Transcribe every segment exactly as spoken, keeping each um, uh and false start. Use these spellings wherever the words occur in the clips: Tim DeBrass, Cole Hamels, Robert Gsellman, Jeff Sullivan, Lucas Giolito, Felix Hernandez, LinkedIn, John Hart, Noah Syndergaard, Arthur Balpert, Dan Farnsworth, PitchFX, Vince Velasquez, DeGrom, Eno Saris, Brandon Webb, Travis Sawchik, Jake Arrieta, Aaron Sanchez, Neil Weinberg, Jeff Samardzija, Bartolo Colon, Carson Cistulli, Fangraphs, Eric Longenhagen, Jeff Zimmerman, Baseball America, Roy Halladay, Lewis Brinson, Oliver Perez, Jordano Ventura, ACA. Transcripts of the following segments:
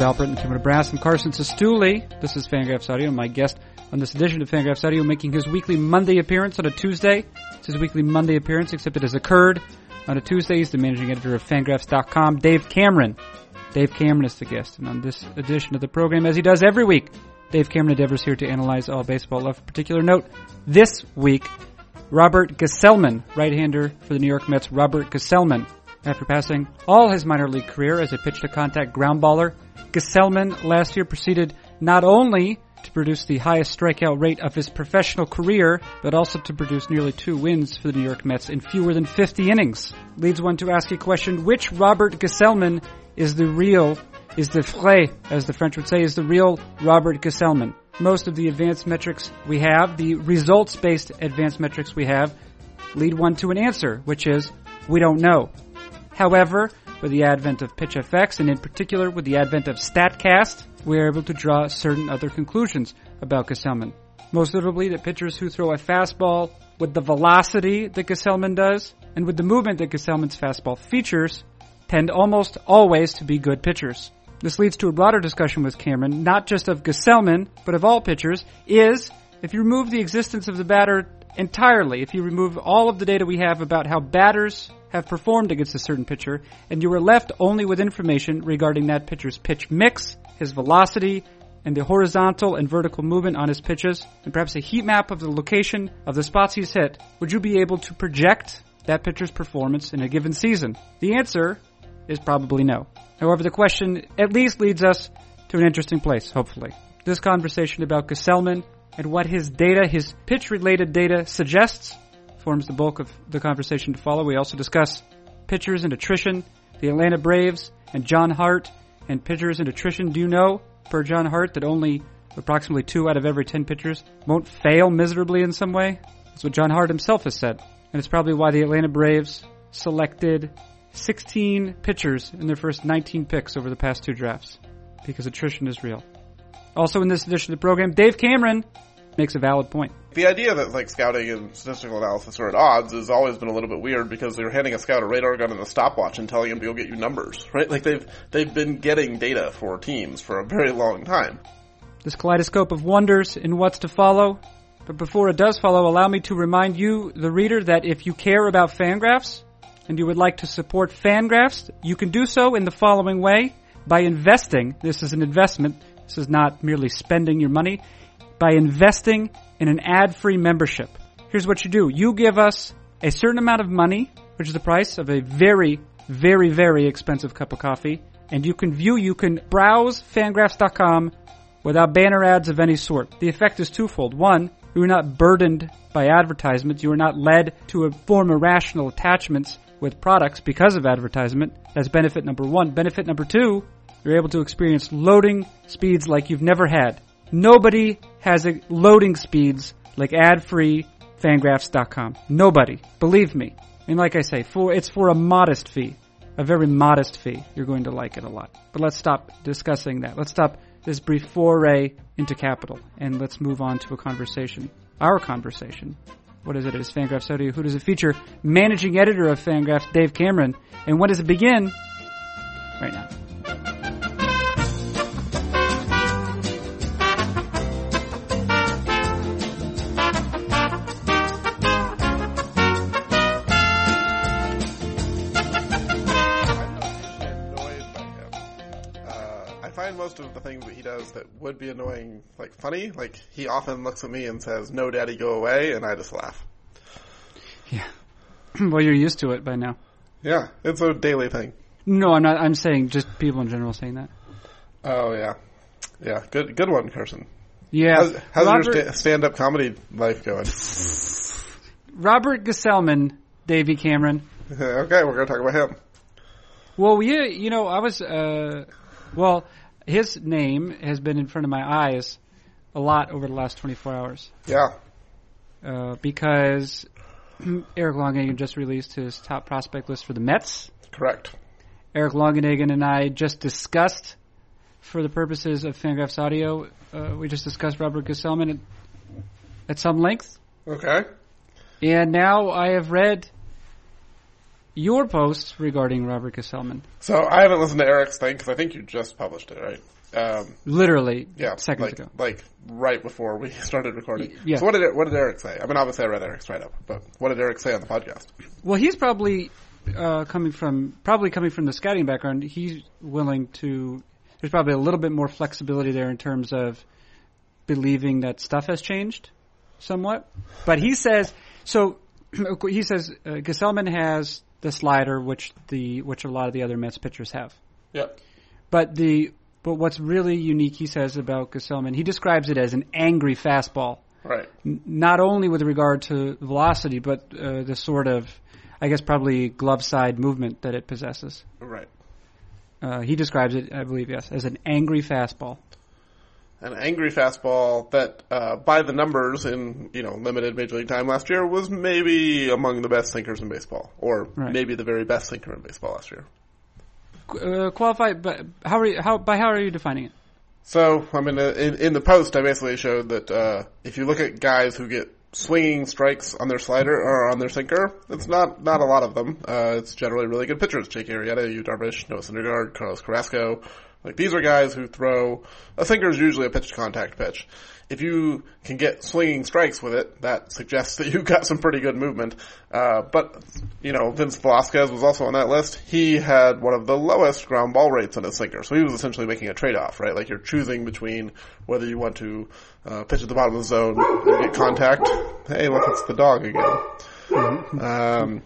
Arthur Balpert and Tim DeBrass and Carson Cistulli. This is Fangraphs Audio, my guest on this edition of Fangraphs Audio, making his weekly Monday appearance on a Tuesday. It's his weekly Monday appearance, except it has occurred on a Tuesday. He's the managing editor of Fangraphs dot com, Dave Cameron. Dave Cameron is the guest, and on this edition of the program, as he does every week, Dave Cameron endeavors here to analyze all baseball love. For particular note, this week, Robert Gsellman, right-hander for the New York Mets, Robert Gsellman. After passing all his minor league career as a pitch-to-contact ground baller, Gsellman last year proceeded not only to produce the highest strikeout rate of his professional career, but also to produce nearly two wins for the New York Mets in fewer than fifty innings. Leads one to ask a question, which Robert Gsellman is the real, is the vrai, as the French would say, is the real Robert Gsellman? Most of the advanced metrics we have, the results-based advanced metrics we have, lead one to an answer, which is, we don't know. However, with the advent of PitchFX, and in particular with the advent of StatCast, we are able to draw certain other conclusions about Gsellman. Most notably, that pitchers who throw a fastball with the velocity that Gsellman does, and with the movement that Gsellman's fastball features, tend almost always to be good pitchers. This leads to a broader discussion with Cameron, not just of Gsellman, but of all pitchers, is if you remove the existence of the batter entirely, if you remove all of the data we have about how batters have performed against a certain pitcher, and you were left only with information regarding that pitcher's pitch mix, his velocity, and the horizontal and vertical movement on his pitches, and perhaps a heat map of the location of the spots he's hit, would you be able to project that pitcher's performance in a given season? The answer is probably no. However, the question at least leads us to an interesting place, hopefully. This conversation about Gsellman and what his data, his pitch-related data, suggests forms the bulk of the conversation to follow. We also discuss pitchers and attrition, the Atlanta Braves, and John Hart, and pitchers and attrition. Do you know, per John Hart, that only approximately two out of every ten pitchers won't fail miserably in some way? That's what John Hart himself has said. And it's probably why the Atlanta Braves selected sixteen pitchers in their first nineteen picks over the past two drafts, because attrition is real. Also in this edition of the program, Dave Cameron makes a valid point. The idea that like scouting and statistical analysis are at odds has always been a little bit weird, because they're handing a scout a radar gun and a stopwatch and telling him to go get you numbers, right? Like they've they've been getting data for teams for a very long time. This kaleidoscope of wonders in what's to follow. But before it does follow, allow me to remind you, the reader, that if you care about Fangraphs and you would like to support Fangraphs, you can do so in the following way: by investing. This is an investment. This is not merely spending your money. By investing in an ad-free membership. Here's what you do. You give us a certain amount of money, which is the price of a very, very, very expensive cup of coffee, and you can view, you can browse Fangraphs dot com without banner ads of any sort. The effect is twofold. One, you are not burdened by advertisements. You are not led to a form irrational attachments with products because of advertisement. That's benefit number one. Benefit number two, you're able to experience loading speeds like you've never had. Nobody has a loading speeds like ad-free Fangraphs dot com. Nobody. Believe me. And like I say, for it's for a modest fee, a very modest fee. You're going to like it a lot. But let's stop discussing that. Let's stop this brief foray into capital, and let's move on to a conversation. Our conversation. What is it? It is Fangraphs Audio. Who does it feature? Managing editor of Fangraphs, Dave Cameron. And when does it begin? Right now. Of the things that he does that would be annoying, like funny, like he often looks at me and says, "No, Daddy, go away," and I just laugh. Yeah. Well, you're used to it by now. Yeah, it's a daily thing. No, I'm not. I'm saying just people in general saying that. Oh yeah, yeah. Good, good one, Carson. Yeah. How's, how's Robert, your sta- stand-up comedy life going? Robert Gsellman, Davey Cameron. Okay, we're gonna talk about him. Well, yeah, you know, I was, uh, well. His name has been in front of my eyes a lot over the last twenty-four hours. Yeah. Uh, because Eric Longenhagen just released his top prospect list for the Mets. Correct. Eric Longenhagen and I just discussed, for the purposes of Fangraphs Audio, uh, we just discussed Robert Gsellman at, at some length. Okay. And now I have read your post regarding Robert Gsellman. So I haven't listened to Eric's thing because I think you just published it, right? Um, Literally, yeah, seconds like, ago, like right before we started recording. Yeah. So what did what did Eric say? I mean, obviously I read Eric's write up, but what did Eric say on the podcast? Well, he's probably uh, coming from probably coming from the scouting background. He's willing to. There's probably a little bit more flexibility there in terms of believing that stuff has changed somewhat. But he says so. He says uh, Gsellman has the slider, which the which a lot of the other Mets pitchers have. Yep. But the But what's really unique, he says, about Gsellman, he describes it as an angry fastball. Right. N- not only with regard to velocity, but uh, the sort of, I guess, probably glove-side movement that it possesses. Right. Uh, he describes it, I believe, yes, as an angry fastball. An angry fastball that, uh, by the numbers in, you know, limited Major League time last year, was maybe among the best sinkers in baseball, or right. maybe the very best sinker in baseball last year. Uh, qualify, but how are you, how by how are you defining it? So, I mean, in, in the post, I basically showed that uh, if you look at guys who get swinging strikes on their slider or on their sinker, it's not not a lot of them. Uh, it's generally really good pitchers: Jake Arrieta, Yu Darvish, Noah Syndergaard, Carlos Carrasco. Like these are guys who throw a sinker is usually a pitch contact pitch. If you can get swinging strikes with it, that suggests that you've got some pretty good movement. Uh, but, you know, Vince Velasquez was also on that list. He had one of the lowest ground ball rates in his sinker. So he was essentially making a trade-off, right? Like you're choosing between whether you want to uh, pitch at the bottom of the zone and get contact. Hey, look, it's the dog again. Mm-hmm. Um,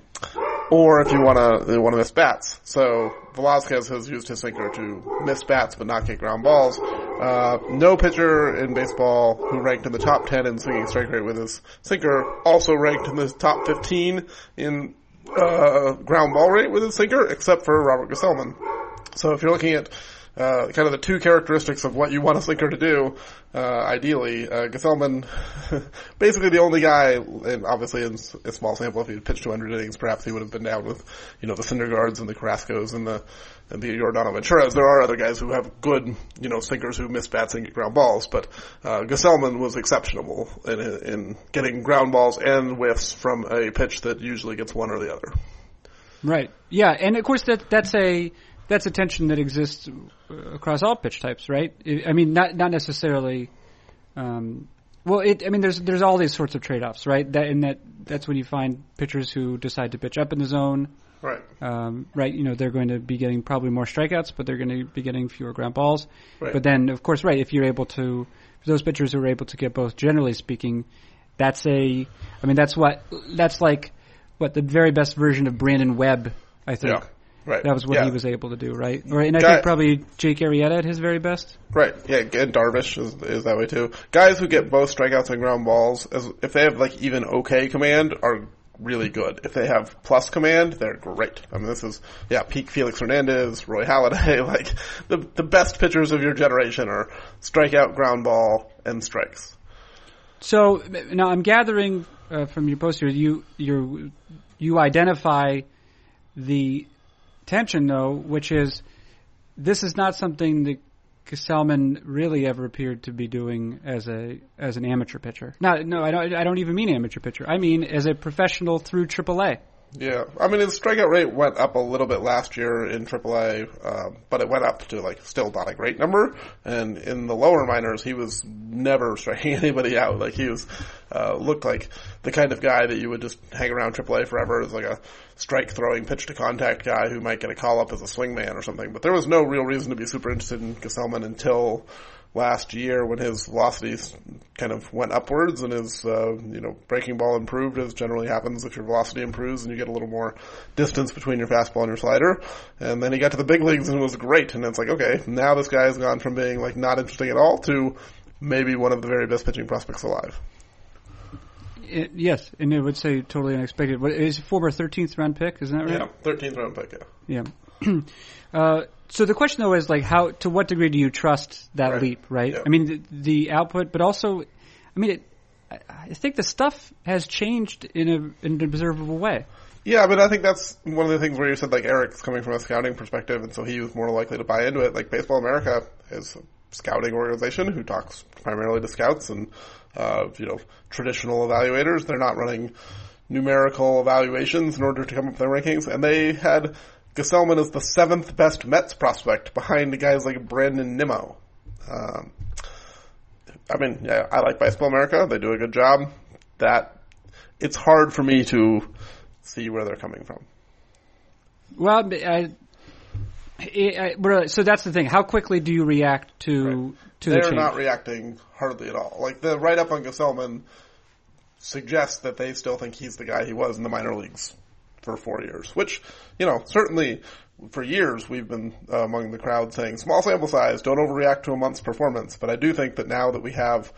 or if you want to want to miss bats. So Velasquez has used his sinker to miss bats but not get ground balls. Uh, no pitcher in baseball who ranked in the top ten in swinging strike rate with his sinker also ranked in the top fifteen in uh, ground ball rate with his sinker, except for Robert Gsellman. So if you're looking at uh, kind of the two characteristics of what you want a sinker to do, uh, ideally, uh, Gsellman, basically the only guy, and obviously in a small sample, if he had pitched two hundred innings, perhaps he would have been down with, you know, the Syndergaards and the Carrascos and the And the Jordano Venturas. There are other guys who have good, you know, sinkers who miss bats and get ground balls, but uh, Gsellman was exceptional in, in getting ground balls and whiffs from a pitch that usually gets one or the other. Right. Yeah, and of course that that's a that's a tension that exists across all pitch types, right? I mean, not not necessarily. Um, well, it. I mean, there's there's all these sorts of trade-offs, right? That and that that's when you find pitchers who decide to pitch up in the zone. Right. Um, right. You know, they're going to be getting probably more strikeouts, but they're going to be getting fewer ground balls. Right. But then, of course, right, if you're able to, if those pitchers who are able to get both, generally speaking, that's a, I mean, that's what, that's like, what, the very best version of Brandon Webb, I think. Yeah. Right. That was what yeah. he was able to do, right? Or, and I Guy, think probably Jake Arrieta at his very best. Right. Yeah, and Darvish is, is that way too. Guys who get both strikeouts and ground balls, as, if they have, like, even okay command, are really good. If they have plus command, they're great. I mean, this is, yeah, peak Felix Hernandez, Roy Halladay, like, the the best pitchers of your generation are strikeout, ground ball, and strikes. So, now I'm gathering uh, from your post here, you, you you identify the tension, though, which is, this is not something that Gsellman really ever appeared to be doing as a as an amateur pitcher. No, no, I don't. I don't even mean amateur pitcher. I mean as a professional through triple A. Yeah, I mean his strikeout rate went up a little bit last year in triple A, um, but it went up to like still not a great number. And in the lower minors, he was never striking anybody out. Like he was uh, looked like the kind of guy that you would just hang around triple A forever as like a strike throwing pitch to contact guy who might get a call up as a swingman or something. But there was no real reason to be super interested in Gsellman until last year when his velocities kind of went upwards and his, uh, you know, breaking ball improved, as generally happens if your velocity improves and you get a little more distance between your fastball and your slider. And then he got to the big leagues and was great. And it's like, okay, now this guy has gone from being like not interesting at all to maybe one of the very best pitching prospects alive. It, yes, and it would say totally unexpected. What, it's a former thirteenth round pick, isn't that right? Yeah, thirteenth round pick, yeah. Yeah. uh, So the question, though, is like how to what degree do you trust that right. leap, right? Yeah. I mean, the, the output, but also, I mean, it, I, I think the stuff has changed in, a, in an observable way. Yeah, but I think that's one of the things where you said, like, Eric's coming from a scouting perspective, and so he was more likely to buy into it. Like, Baseball America is a scouting organization who talks primarily to scouts and, uh, you know, traditional evaluators. They're not running numerical evaluations in order to come up with their rankings, and they had Gsellman as the seventh best Mets prospect behind guys like Brandon Nimmo. Um, I mean, yeah, I like Baseball America. They do a good job. That it's hard for me to see where they're coming from. Well, I, I, I, so that's the thing. How quickly do you react to right. to they're the change? They're not reacting hardly at all. Like the write up on Gsellman suggests that they still think he's the guy he was in the minor leagues for four years, which, you know, certainly for years we've been uh, among the crowd saying small sample size, don't overreact to a month's performance. But I do think that now that we have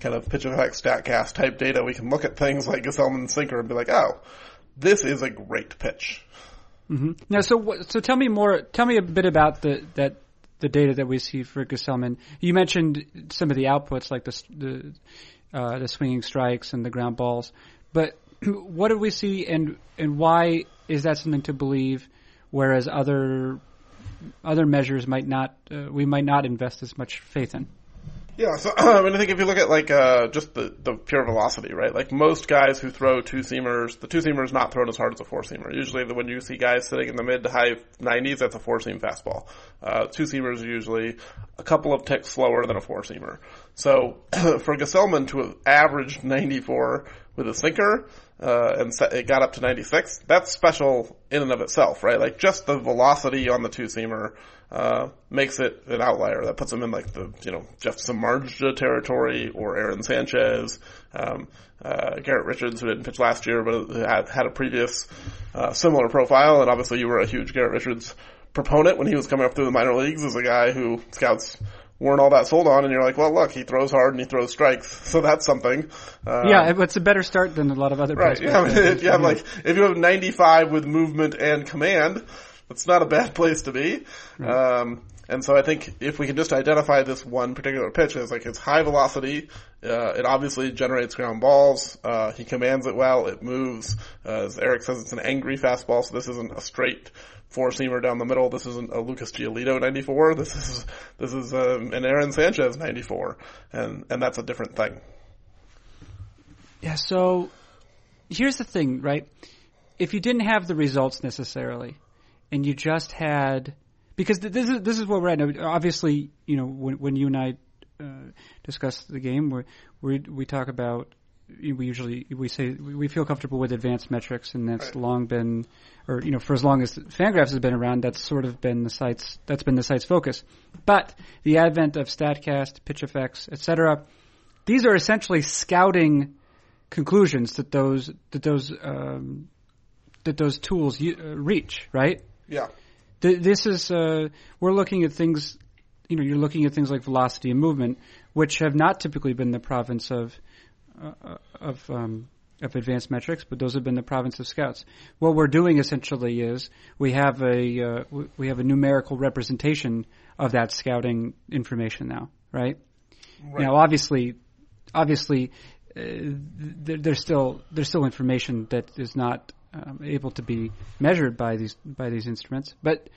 kind of PitchFX, StatCast type data, we can look at things like Gsellman's sinker and be like, oh, this is a great pitch. Mm-hmm. Now, so so tell me more. Tell me a bit about the that the data that we see for Gsellman. You mentioned some of the outputs, like the the, uh, the swinging strikes and the ground balls. But what do we see, and and why is that something to believe? Whereas other other measures might not, uh, we might not invest as much faith in. Yeah, so I mean, I think if you look at like uh, just the, the pure velocity, right? Like most guys who throw two seamers, the two seamer is not thrown as hard as a four seamer. Usually, the, when you see guys sitting in the mid to high nineties, that's a four seam fastball. Uh, two seamers are usually a couple of ticks slower than a four seamer. So for Gsellman to have averaged ninety-four with a sinker uh, and set, it got up to ninety-six, that's special in and of itself, right? Like just the velocity on the two seamer Uh, makes it an outlier. That puts him in like the, you know, Jeff Samardzija territory or Aaron Sanchez, um, uh, Garrett Richards, who didn't pitch last year, but had, had a previous, uh, similar profile. And obviously you were a huge Garrett Richards proponent when he was coming up through the minor leagues as a guy who scouts weren't all that sold on. And you're like, well, look, he throws hard and he throws strikes. So that's something. Uh, yeah, it's a better start than a lot of other prospects. Right. Yeah, if you have like, if you have ninety-five with movement and command, it's not a bad place to be. Right. Um, and so I think if we can just identify this one particular pitch as like it's high velocity, uh, it obviously generates ground balls, uh, he commands it well, it moves, uh, as Eric says, it's an angry fastball, so this isn't a straight four-seamer down the middle, this isn't a Lucas Giolito ninety-four, this is, this is, um, an Aaron Sanchez ninety-four, and, and that's a different thing. Yeah, so here's the thing, right? If you didn't have the results necessarily, and you just had, because this is this is what we're at now. Obviously, you know, when when you and I uh, discuss the game, we we we talk about, we usually we say we feel comfortable with advanced metrics, and that's right. long been, or you know, for as long as Fangraphs has been around, that's sort of been the site's that's been the site's focus. But the advent of StatCast, PitchFX, et cetera, these are essentially scouting conclusions that those that those um, that those tools you, uh, reach, right? Yeah. This is, uh, we're looking at things, you know, you're looking at things like velocity and movement, which have not typically been the province of, uh, of, um, of advanced metrics, but those have been the province of scouts. What we're doing essentially is we have a, uh, we have a numerical representation of that scouting information now, right? Right. Now, obviously, obviously, uh, th- there's still, there's still information that is not, Um, able to be measured by these by these instruments, but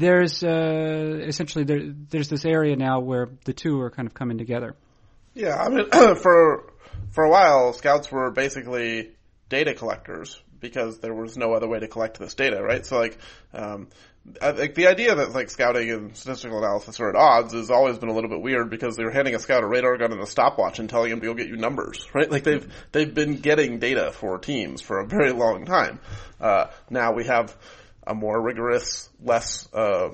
there's uh, essentially there, there's this area now where the two are kind of coming together. Yeah, I mean, for for a while, scouts were basically data collectors because there was no other way to collect this data, right? So, like, um, I think the idea that like scouting and statistical analysis are at odds has always been a little bit weird because they were handing a scout a radar gun and a stopwatch and telling him to go get you numbers, right? Like they've they've been getting data for teams for a very long time. Uh, now we have a more rigorous, less uh,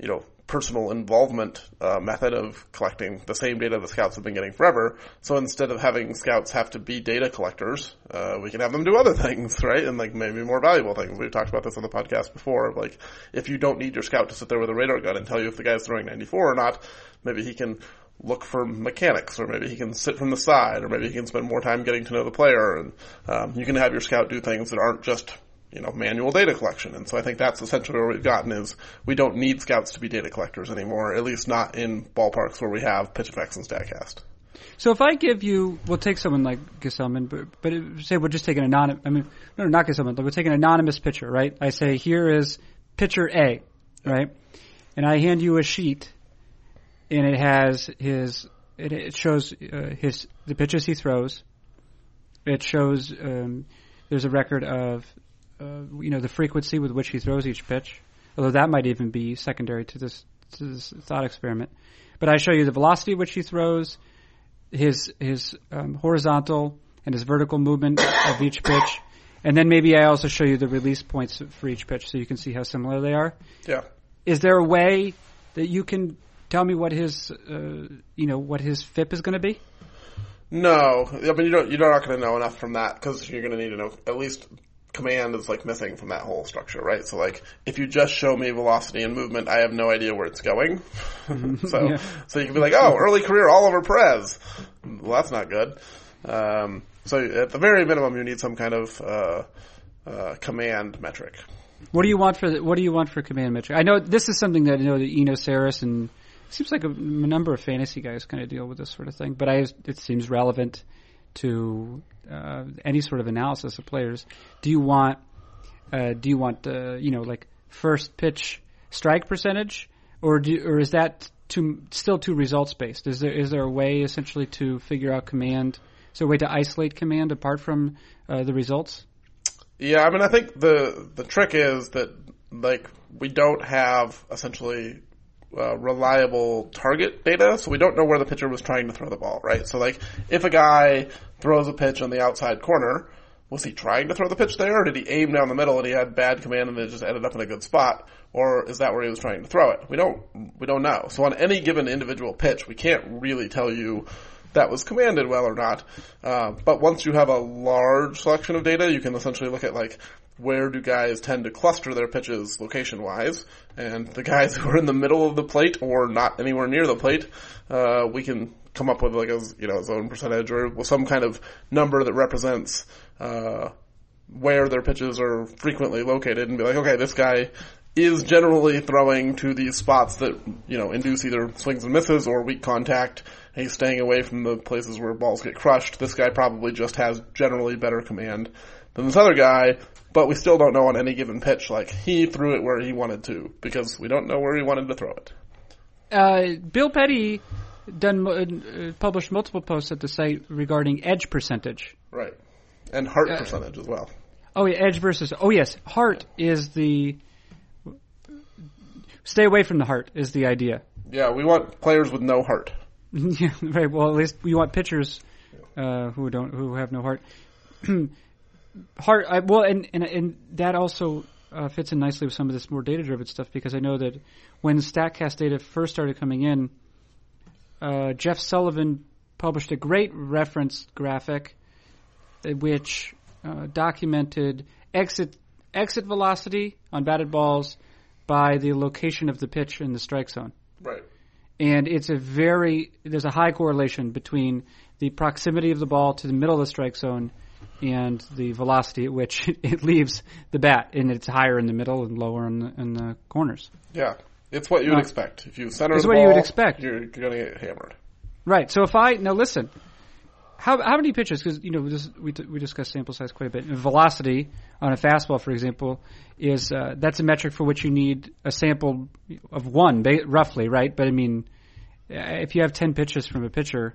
you know personal involvement uh, method of collecting the same data the scouts have been getting forever. So instead of having scouts have to be data collectors, uh, we can have them do other things, right? And like maybe more valuable things. We've talked about this on the podcast before. Of like if you don't need your scout to sit there with a radar gun and tell you if the guy's throwing ninety-four or not, maybe he can look for mechanics, or maybe he can sit from the side, or maybe he can spend more time getting to know the player. And um, you can have your scout do things that aren't just, you know, manual data collection. And so I think that's essentially where we've gotten is we don't need scouts to be data collectors anymore, at least not in ballparks where we have PitchFX and StatCast. So if I give you, we'll take someone like Gsellman, but, but it, say we're just taking an anonymous, I mean, no, not Gsellman, but we're taking an anonymous pitcher, right? I say, here is pitcher A, right? And I hand you a sheet and it has his, it, it shows uh, his, the pitches he throws. It shows, um, There's a record of, uh, you know, the frequency with which he throws each pitch, although that might even be secondary to this to this thought experiment. But I show you the velocity at which he throws, his his um, horizontal and his vertical movement of each pitch, and then maybe I also show you the release points for each pitch so you can see how similar they are. Yeah. Is there a way that you can tell me what his, uh, you know, what his F I P is going to be? No, I mean you don't. You're not going to know enough from that because you're going to need to know at least command is like missing from that whole structure, right? So like if you just show me velocity and movement, I have no idea where it's going. so yeah. so you can be like, oh, early career Oliver Perez. Well, that's not good. Um, so at the very minimum, you need some kind of uh, uh, command metric. What do you want for the, what do you want for command metric? I know this is something that I know that Eno Saris and it seems like a number of fantasy guys kind of deal with this sort of thing, but I, it seems relevant to uh, any sort of analysis of players. Do you want, uh, do you want, uh, you know, like first pitch strike percentage, or do, or is that too, still too results based? Is there is there a way essentially to figure out command? Is there a way to isolate command apart from uh, the results? Yeah, I mean, I think the the trick is that like we don't have essentially. Uh, reliable target data, so we don't know where the pitcher was trying to throw the ball, right? So, like, if a guy throws a pitch on the outside corner, was he trying to throw the pitch there, or did he aim down the middle and he had bad command and it just ended up in a good spot, or is that where he was trying to throw it? We don't, we don't know. So on any given individual pitch, we can't really tell you that was commanded well or not. Uh, but once you have a large selection of data, you can essentially look at, like, where do guys tend to cluster their pitches location-wise? And the guys who are in the middle of the plate or not anywhere near the plate, uh, we can come up with like a you know zone percentage or some kind of number that represents uh, where their pitches are frequently located, and be like, okay, this guy is generally throwing to these spots that you know induce either swings and misses or weak contact. He's staying away from the places where balls get crushed. This guy probably just has generally better command than this other guy. But we still don't know on any given pitch, like, he threw it where he wanted to, because we don't know where he wanted to throw it. Uh, Bill Petti done, uh, published multiple posts at the site regarding edge percentage. Right. And Hart uh, percentage as well. Oh, yeah, edge versus... Oh, yes, Hart is the... Stay away from the Hart is the idea. Yeah, we want players with no Hart. Yeah, right, well, at least we want pitchers uh, who don't who have no Hart. Hart, I, well, and, and and that also uh, fits in nicely with some of this more data-driven stuff because I know that when StatCast data first started coming in, uh, Jeff Sullivan published a great reference graphic which uh, documented exit exit velocity on batted balls by the location of the pitch in the strike zone. Right. And it's a very – there's a high correlation between the proximity of the ball to the middle of the strike zone and the velocity at which it leaves the bat, and it's higher in the middle and lower in the, in the corners. Yeah, it's what you would uh, expect. If you center the ball, you would expect. you're, you're going to get hammered. Right. So if I now listen, how how many pitches? Because you know we just, we, we discussed sample size quite a bit. And velocity on a fastball, for example, is uh, that's a metric for which you need a sample of one, roughly, right? But I mean, if you have ten pitches from a pitcher.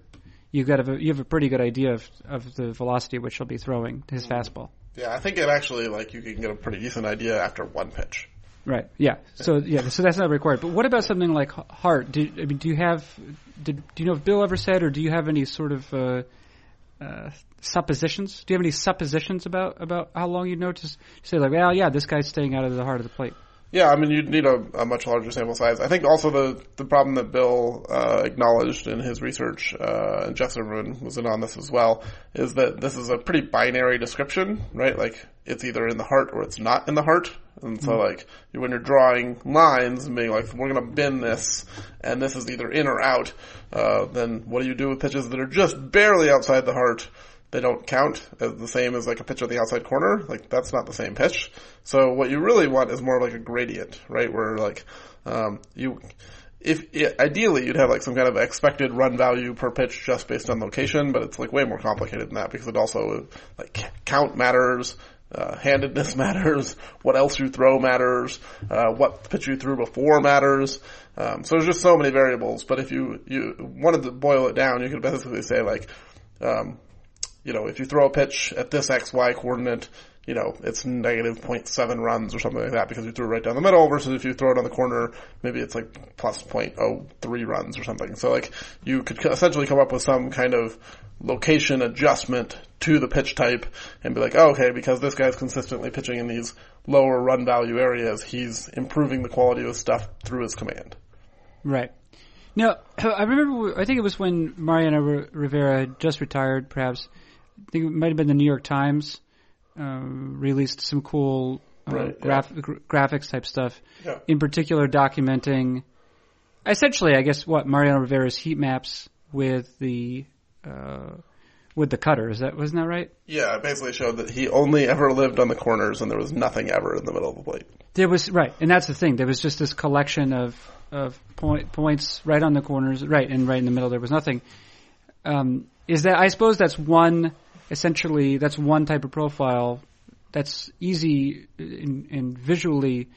You've got a, you have a pretty good idea of, of the velocity at which he'll be throwing his fastball. Yeah, I think it actually, like, you can get a pretty decent idea after one pitch. Right, yeah. So, yeah, so that's not required. But what about something like Hart? Do, I mean, do you have, did, do you know if Bill ever said, or do you have any sort of uh, uh, suppositions? Do you have any suppositions about, about how long you notice? Say, like, well, yeah, this guy's staying out of the heart of the plate. Yeah, I mean, you'd need a, a much larger sample size. I think also the, the problem that Bill uh, acknowledged in his research, uh, and Jeff Zimmerman was in on this as well, is that this is a pretty binary description, right? Like, it's either in the heart or it's not in the heart. And so, mm-hmm. like, when you're drawing lines and being like, we're going to bend this, and this is either in or out, uh, then what do you do with pitches that are just barely outside the heart? They don't count as the same as like a pitch on the outside corner. Like that's not the same pitch. So what you really want is more like a gradient, right? Where like, um, you, if it, ideally you'd have like some kind of expected run value per pitch just based on location, but it's like way more complicated than that because it also like count matters, uh, handedness matters, what else you throw matters, uh, what pitch you threw before matters. Um, so there's just so many variables, but if you, you wanted to boil it down, you could basically say like, um, you know, if you throw a pitch at this X Y coordinate, you know, it's negative zero point seven runs or something like that because you threw it right down the middle, versus if you throw it on the corner, maybe it's like plus zero point zero three runs or something. So, like, you could essentially come up with some kind of location adjustment to the pitch type and be like, oh, okay, because this guy's consistently pitching in these lower run value areas, he's improving the quality of his stuff through his command. Right. Now, I remember, I think it was when Mariano Rivera just retired, perhaps. I think it might have been the New York Times. Uh, released some cool uh, right, graph- yeah. gra- graphics type stuff, yeah. in particular documenting essentially, I guess, what Mariano Rivera's heat maps with the uh, with the cutter. Is that wasn't that right? Yeah, it basically showed that he only ever lived on the corners and there was nothing ever in the middle of the plate. There was right, and that's the thing. There was just this collection of of point, points right on the corners, right, and right in the middle there was nothing. Um, is that I suppose that's one. Essentially, that's one type of profile that's easy and, and visually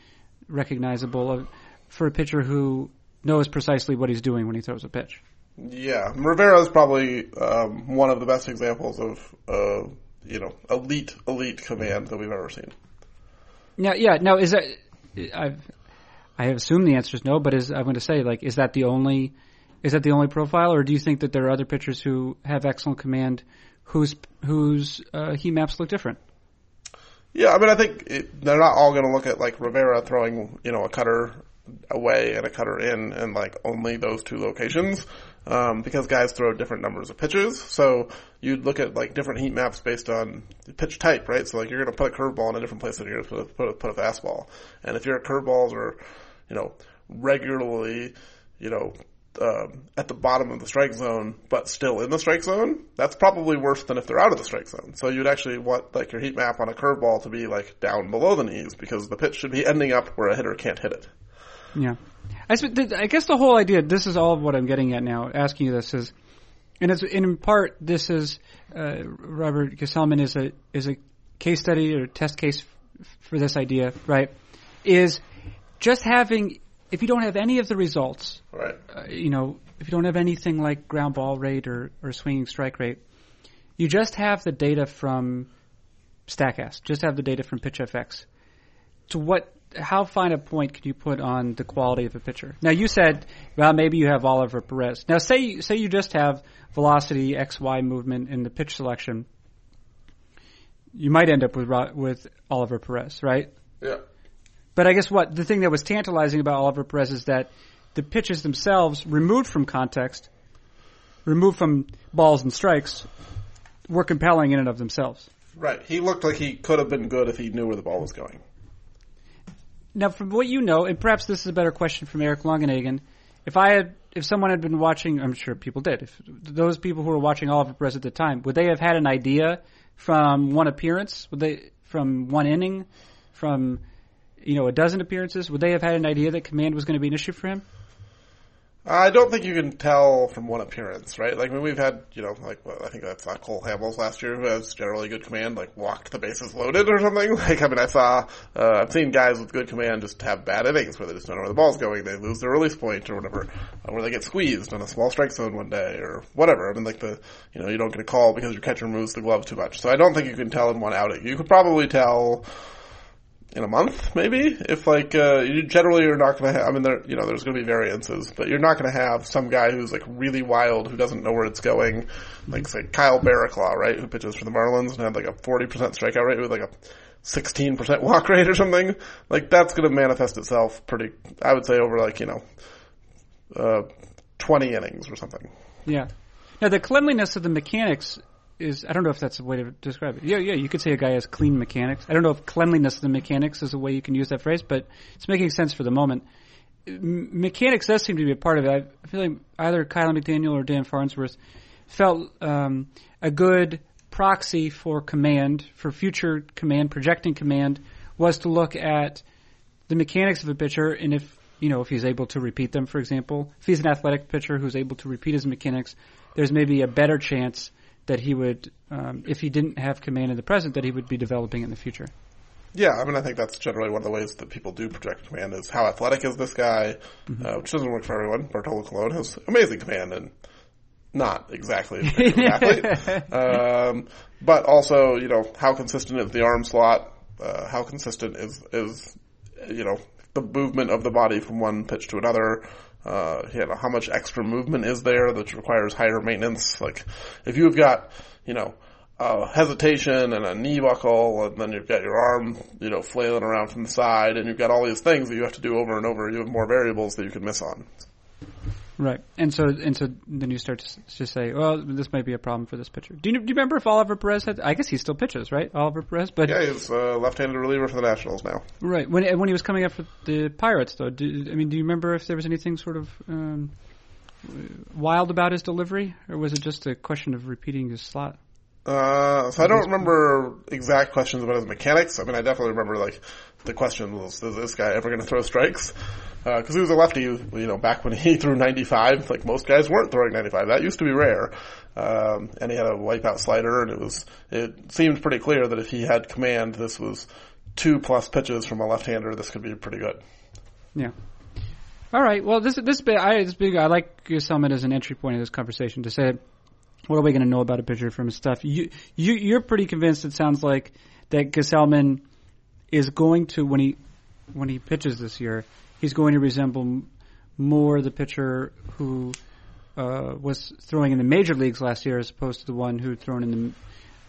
recognizable for a pitcher who knows precisely what he's doing when he throws a pitch. Yeah, Rivera is probably um, one of the best examples of uh, you know elite elite command that we've ever seen. Now, yeah, now is that I've I assume the answer is no, but is I'm going to say like is that the only is that the only profile, or do you think that there are other pitchers who have excellent command? Whose whose uh, heat maps look different? Yeah, I mean, I think it, they're not all going to look at like Rivera throwing, you know, a cutter away and a cutter in, and like only those two locations, um, because guys throw different numbers of pitches. So you'd look at like different heat maps based on pitch type, right? So like you're going to put a curveball in a different place than you're going to put a, put a fastball, and if your curveballs are, you know, regularly, you know. Um, at the bottom of the strike zone, but still in the strike zone, that's probably worse than if they're out of the strike zone. So you'd actually want like your heat map on a curveball to be like down below the knees because the pitch should be ending up where a hitter can't hit it. Yeah, I, I guess the whole idea. This is all of what I'm getting at now. Asking you this is, and it's and in part this is uh, Robert Gsellman is a is a case study or test case f- for this idea, right? Is just having. If you don't have any of the results, right. uh, you know, if you don't have anything like ground ball rate or, or swinging strike rate, you just have the data from StatCast, just have the data from PitchFX. To what? How fine a point can you put on the quality of a pitcher? Now you said, well, maybe you have Oliver Perez. Now say say you just have velocity, X Y movement in the pitch selection, you might end up with with Oliver Perez, right? Yeah. But I guess what the thing that was tantalizing about Oliver Perez is that the pitches themselves, removed from context, removed from balls and strikes, were compelling in and of themselves. Right. He looked like he could have been good if he knew where the ball was going. Now, from what you know, and perhaps this is a better question from Eric Longenhagen, if I had, if someone had been watching, I'm sure people did, if those people who were watching Oliver Perez at the time, would they have had an idea from one appearance? Would they from one inning? From you know, a dozen appearances, would they have had an idea that command was going to be an issue for him? I don't think you can tell from one appearance, right? Like, I mean, we've had, you know, like, well, I think that's uh, Cole Hamels last year, who has generally good command, like, walked the bases loaded or something. Like, I mean, I saw, uh, I've seen guys with good command just have bad innings where they just don't know where the ball's going. They lose their release point or whatever, or they get squeezed on a small strike zone one day or whatever. I mean, like, the, you know, you don't get a call because your catcher moves the glove too much. So I don't think you can tell in one outing. You could probably tell in a month, maybe, if like uh, you generally are not going to have. I mean, there you know, there's going to be variances, but you're not going to have some guy who's like really wild who doesn't know where it's going, like say Kyle Barraclough, right, who pitches for the Marlins and had like a forty percent strikeout rate with like a sixteen percent walk rate or something. Like that's going to manifest itself pretty, I would say, over like you know, uh, twenty innings or something. Yeah. Now the cleanliness of the mechanics. Is I don't know if that's a way to describe it. Yeah, yeah, you could say a guy has clean mechanics. I don't know if cleanliness of the mechanics is a way you can use that phrase, but it's making sense for the moment. M- mechanics does seem to be a part of it. I feel like either Kyle McDaniel or Dan Farnsworth felt um, a good proxy for command, for future command, projecting command, was to look at the mechanics of a pitcher and if, you know, if he's able to repeat them, for example. If he's an athletic pitcher who's able to repeat his mechanics, there's maybe a better chance that he would, um, if he didn't have command in the present, that he would be developing in the future. Yeah, I mean, I think that's generally one of the ways that people do project command is how athletic is this guy, mm-hmm. uh, which doesn't work for everyone. Bartolo Colon has amazing command and not exactly a favorite athlete. Um, but also, you know, how consistent is the arm slot? Uh, how consistent is, is, you know, the movement of the body from one pitch to another? Uh, you know, how much extra movement is there that requires higher maintenance? Like, if you've got, you know, uh, hesitation and a knee buckle, and then you've got your arm, you know, flailing around from the side, and you've got all these things that you have to do over and over, you have more variables that you can miss on. Right, and so and so then you start to, to say, well, this might be a problem for this pitcher. Do you, do you remember if Oliver Perez had? I guess he still pitches, right? Oliver Perez, but yeah, he's a left-handed reliever for the Nationals now. Right, when when he was coming up for the Pirates, though, do, I mean, do you remember if there was anything sort of um, wild about his delivery, or was it just a question of repeating his slot? Uh, so I don't remember exact questions about his mechanics. I mean, I definitely remember, like, the question was, is this guy ever going to throw strikes? Uh, cause he was a lefty, you know, back when he threw ninety-five, like most guys weren't throwing ninety-five. That used to be rare. Um, and he had a wipeout slider, and it was, it seemed pretty clear that if he had command, this was two plus pitches from a left-hander. This could be pretty good. Yeah. All right. Well, this, this bit, I, this big, I like Gsellman as an entry point in this conversation to say, what are we going to know about a pitcher from his stuff? You, you, you're pretty convinced, it sounds like, that Gsellman is going to, when he when he pitches this year, he's going to resemble more the pitcher who uh, was throwing in the major leagues last year as opposed to the one who had thrown in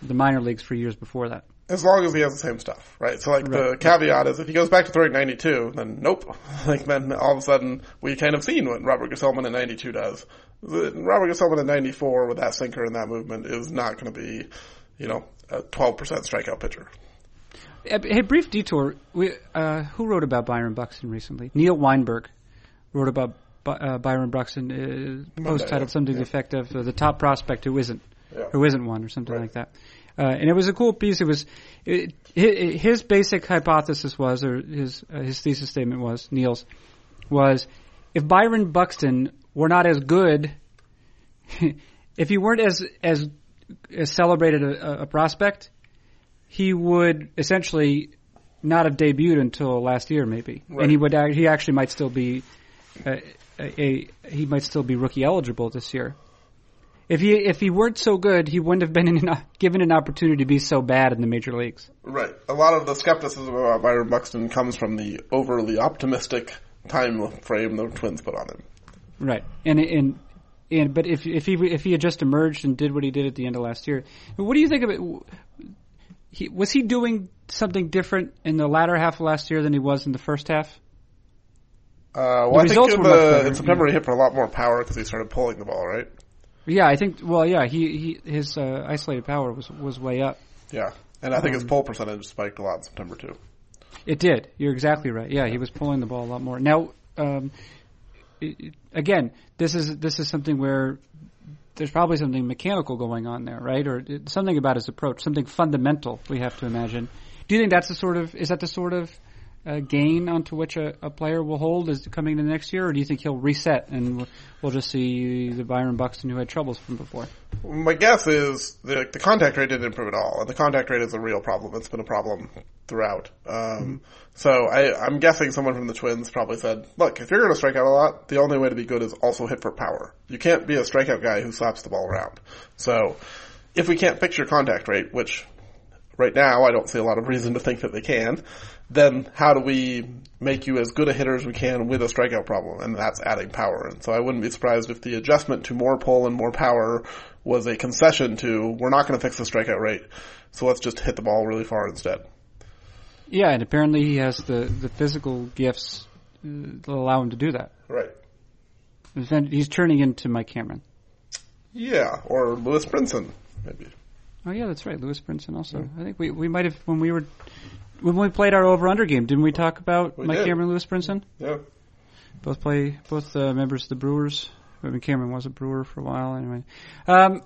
the, the minor leagues for years before that. As long as he has the same stuff, right? So, like, right. The caveat is if he goes back to throwing ninety-two, then nope. Like, then all of a sudden we kind of seen what Robert Gsellman in ninety-two does. Robert Gsellman in ninety-four with that sinker and that movement is not going to be, you know, a twelve percent strikeout pitcher. Hey, brief detour. We, uh, who wrote about Byron Buxton recently? Neil Weinberg wrote about By- uh, Byron Buxton, uh, post titled something yeah. to the effect of uh, the top prospect who isn't, yeah. who isn't one, or something right. like that. Uh, and it was a cool piece. It was it, his basic hypothesis was, or his uh, his thesis statement was, Neil's was, if Byron Buxton were not as good, if he weren't as as, as celebrated a, a prospect, he would essentially not have debuted until last year, maybe, right. and he would he actually might still be uh, a, a he might still be rookie eligible this year. If he if he weren't so good, he wouldn't have been in, given an opportunity to be so bad in the major leagues. Right. A lot of the skepticism about Byron Buxton comes from the overly optimistic time frame the Twins put on him. Right. And and. and but if if he if he had just emerged and did what he did at the end of last year, what do you think of it? He, was he doing something different in the latter half of last year than he was in the first half? Uh, well, the I results think in, the, in September he hit for a lot more power because he started pulling the ball, right? Yeah, I think. Well, yeah, he, he his uh, isolated power was was way up. Yeah, and I think um, his pull percentage spiked a lot in September too. It did. You're exactly right. Yeah, yeah. He was pulling the ball a lot more. Now, um, it, again, this is this is something where there's probably something mechanical going on there, right? Or something about his approach, something fundamental, we have to imagine. Do you think that's the sort of, is that the sort of uh, gain onto which a, a player will hold as coming into next year? Or do you think he'll reset and we'll just see the Byron Buxton who had troubles from before? My guess is the, the contact rate didn't improve at all. And the contact rate is a real problem. It's been a problem throughout. Um, mm-hmm. So I, I'm guessing someone from the Twins probably said, look, if you're going to strike out a lot, the only way to be good is also hit for power. You can't be a strikeout guy who slaps the ball around. So if we can't fix your contact rate, which right now I don't see a lot of reason to think that they can, then how do we make you as good a hitter as we can with a strikeout problem? And that's adding power. And so I wouldn't be surprised if the adjustment to more pull and more power was a concession to, we're not going to fix the strikeout rate, so let's just hit the ball really far instead. Yeah, and apparently he has the, the physical gifts that allow him to do that. Right. He's turning into Mike Cameron. Yeah, or Lewis Brinson, maybe. Oh, yeah, that's right, Lewis Brinson also. Yeah. I think we, we might have, when we were, when we played our over-under game, didn't we talk about we Mike did. Cameron and Lewis Brinson? Yeah. Both play, both uh, members of the Brewers. I mean, Cameron was a Brewer for a while, anyway. Um,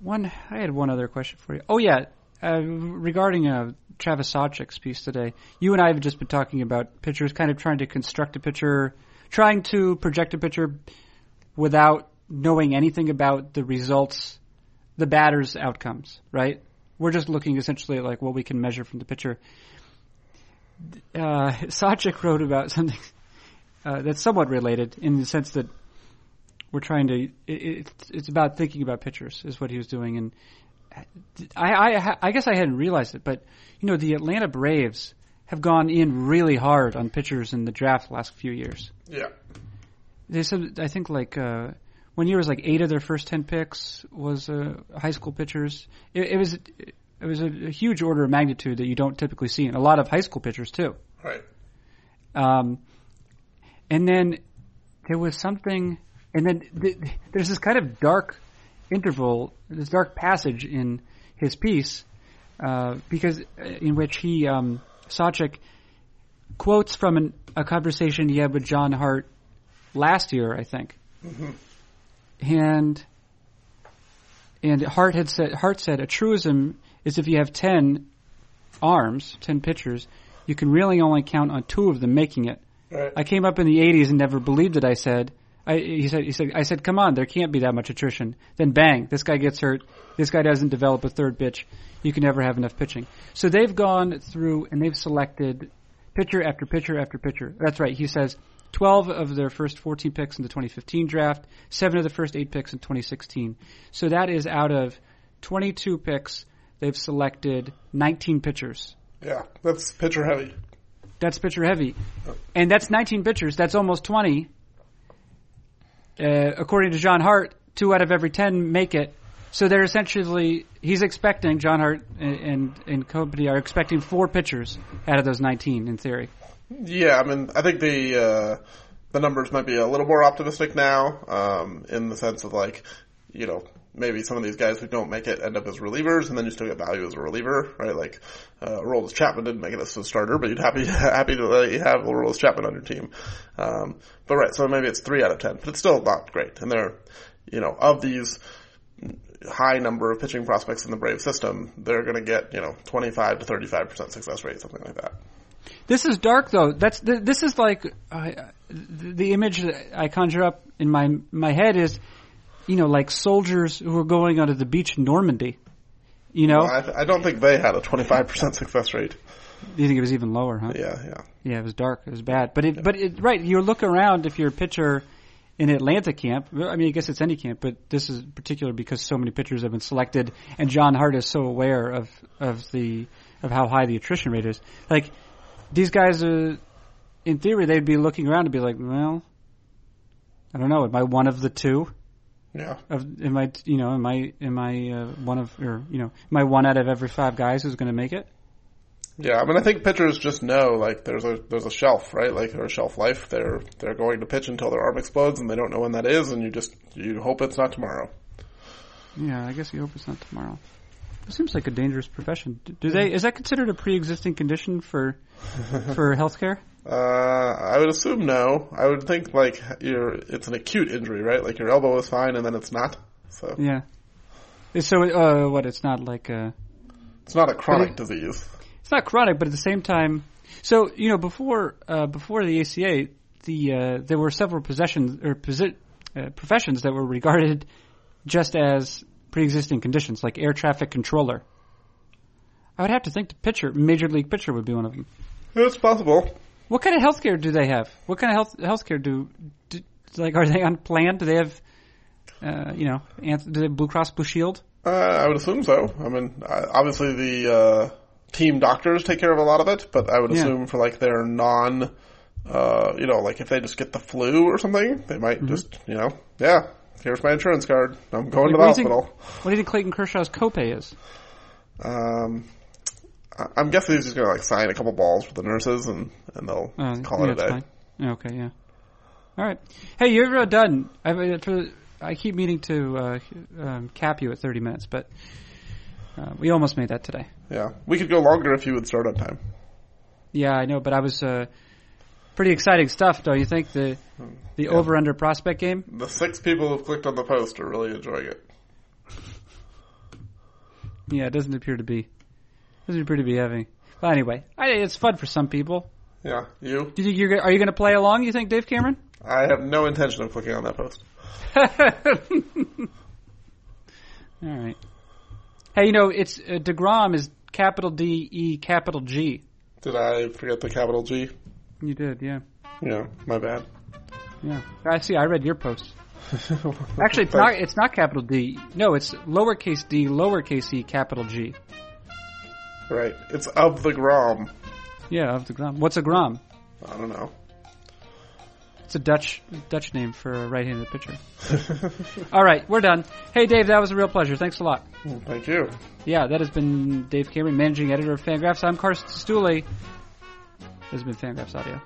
one, I had one other question for you. Oh, yeah, uh, regarding a... Travis Sawchik's piece today. You and I have just been talking about pitchers, kind of trying to construct a pitcher, trying to project a pitcher without knowing anything about the results, the batter's outcomes, right? We're just looking essentially at like what we can measure from the pitcher. Uh, Sawchik wrote about something uh, that's somewhat related in the sense that we're trying to it, – it's, it's about thinking about pitchers is what he was doing. And I, I, I guess I hadn't realized it, but, you know, the Atlanta Braves have gone in really hard on pitchers in the draft the last few years. Yeah. They said – I think like uh, one year was like eight of their first ten picks was uh, high school pitchers. It, it was – It was a, a huge order of magnitude that you don't typically see in a lot of high school pitchers too. Right. Um, and then there was something, and then th- there's this kind of dark interval, this dark passage in his piece, uh, because in which he, um, Sawchik quotes from an, a conversation he had with John Hart last year, I think, mm-hmm. and and Hart had said, Hart said a truism is if you have ten arms, ten pitchers, you can really only count on two of them making it. Right. I came up in the eighties and never believed it. I said, I, he said, he said, I said, come on, there can't be that much attrition. Then bang, this guy gets hurt. This guy doesn't develop a third pitch. You can never have enough pitching. So they've gone through and they've selected pitcher after pitcher after pitcher. That's right. He says twelve of their first fourteen picks in the twenty fifteen draft, seven of the first eight picks in twenty sixteen. So that is out of twenty-two picks. They've selected nineteen pitchers. Yeah, that's pitcher heavy. That's pitcher heavy. And that's nineteen pitchers. That's almost twenty. Uh, according to John Hart, two out of every ten make it. So they're essentially – he's expecting – John Hart and, and, and company are expecting four pitchers out of those nineteen in theory. Yeah, I mean, I think the, uh, the numbers might be a little more optimistic now um, in the sense of like, you know – maybe some of these guys who don't make it end up as relievers, and then you still get value as a reliever, right? Like, uh, Aroldis Chapman didn't make it as a starter, but you'd happy, happy to uh, have Aroldis Chapman on your team. Um, but right, so maybe it's three out of ten, but it's still not great. And they're, you know, of these high number of pitching prospects in the Brave system, they're going to get, you know, twenty-five to thirty-five percent success rate, something like that. This is dark, though. That's, th- this is like, uh, the image that I conjure up in my, my head is, you know, like soldiers who are going onto the beach in Normandy, you know? Well, I, th- I don't think they had a twenty-five percent success rate. You think it was even lower, huh? Yeah, yeah. Yeah, it was dark. It was bad. But, it, yeah. but it, right, you look around if you're a pitcher in Atlanta camp. I mean, I guess it's any camp, but this is particular because so many pitchers have been selected, and John Hart is so aware of, of, the, of how high the attrition rate is. Like, these guys, are, in theory, they'd be looking around and be like, well, I don't know, am I one of the two? Yeah. Of, am I, you know, am I, am I uh, one of, or you know, am I one out of every five guys who's going to make it? Yeah, I mean, I think pitchers just know like there's a there's a shelf, right? Like there's a shelf life. They're they're going to pitch until their arm explodes, and they don't know when that is, and you just you hope it's not tomorrow. Yeah, I guess you hope it's not tomorrow. It seems like a dangerous profession. Do they? Is that considered a pre-existing condition for for healthcare? Uh, I would assume no. I would think like your it's an acute injury, right? Like your elbow is fine, and then it's not. So yeah. So uh, what? It's not like a. It's not a chronic it, disease. It's not chronic, but at the same time, so you know, before uh, before the A C A, the uh, there were several possessions or posi- uh, professions that were regarded just as pre-existing conditions, like air traffic controller. I would have to think the pitcher, major league pitcher, would be one of them. It's possible. What kind of health care do they have? What kind of health healthcare do, do like are they on plan? Do they have, uh, you know, do they have Blue Cross Blue Shield? Uh, I would assume so. I mean, obviously the uh, team doctors take care of a lot of it, but I would assume yeah. for like their non, uh, you know, like if they just get the flu or something, they might mm-hmm. just, you know, yeah. Here's my insurance card. I'm going Wait, to the what hospital. Do you think, what do you think Clayton Kershaw's copay is? Um, I'm guessing he's just going to like sign a couple balls for the nurses and, and they'll uh, call yeah, it a day. Fine. Okay, yeah. All right. Hey, you're done. I, I keep meaning to uh, um, cap you at thirty minutes, but uh, we almost made that today. Yeah. We could go longer if you would start on time. Yeah, I know, but I was... Uh, Pretty exciting stuff, don't you think? The the yeah. over-under prospect game? The six people who've clicked on the post are really enjoying it. Yeah, it doesn't appear to be. Doesn't appear to be heavy. But anyway, I, it's fun for some people. Yeah, you? Do you think you're are you going to play along? You think, Dave Cameron? I have no intention of clicking on that post. All right. Hey, you know, it's uh, DeGrom is capital D E capital G. Did I forget the capital G? You did, yeah. Yeah, my bad. Yeah. I see, I read your post. Actually, it's not. It's not capital D. No, it's lowercase d, lowercase e, capital G. Right. It's of the Gram. Yeah, of the Gram. What's a Gram? I don't know. It's a Dutch Dutch name for a right-handed pitcher. All right, we're done. Hey, Dave, that was a real pleasure. Thanks a lot. Thank you. Yeah, that has been Dave Cameron, managing editor of Fangraphs. I'm Carson Cistulli. This has been Fangraphs Audio.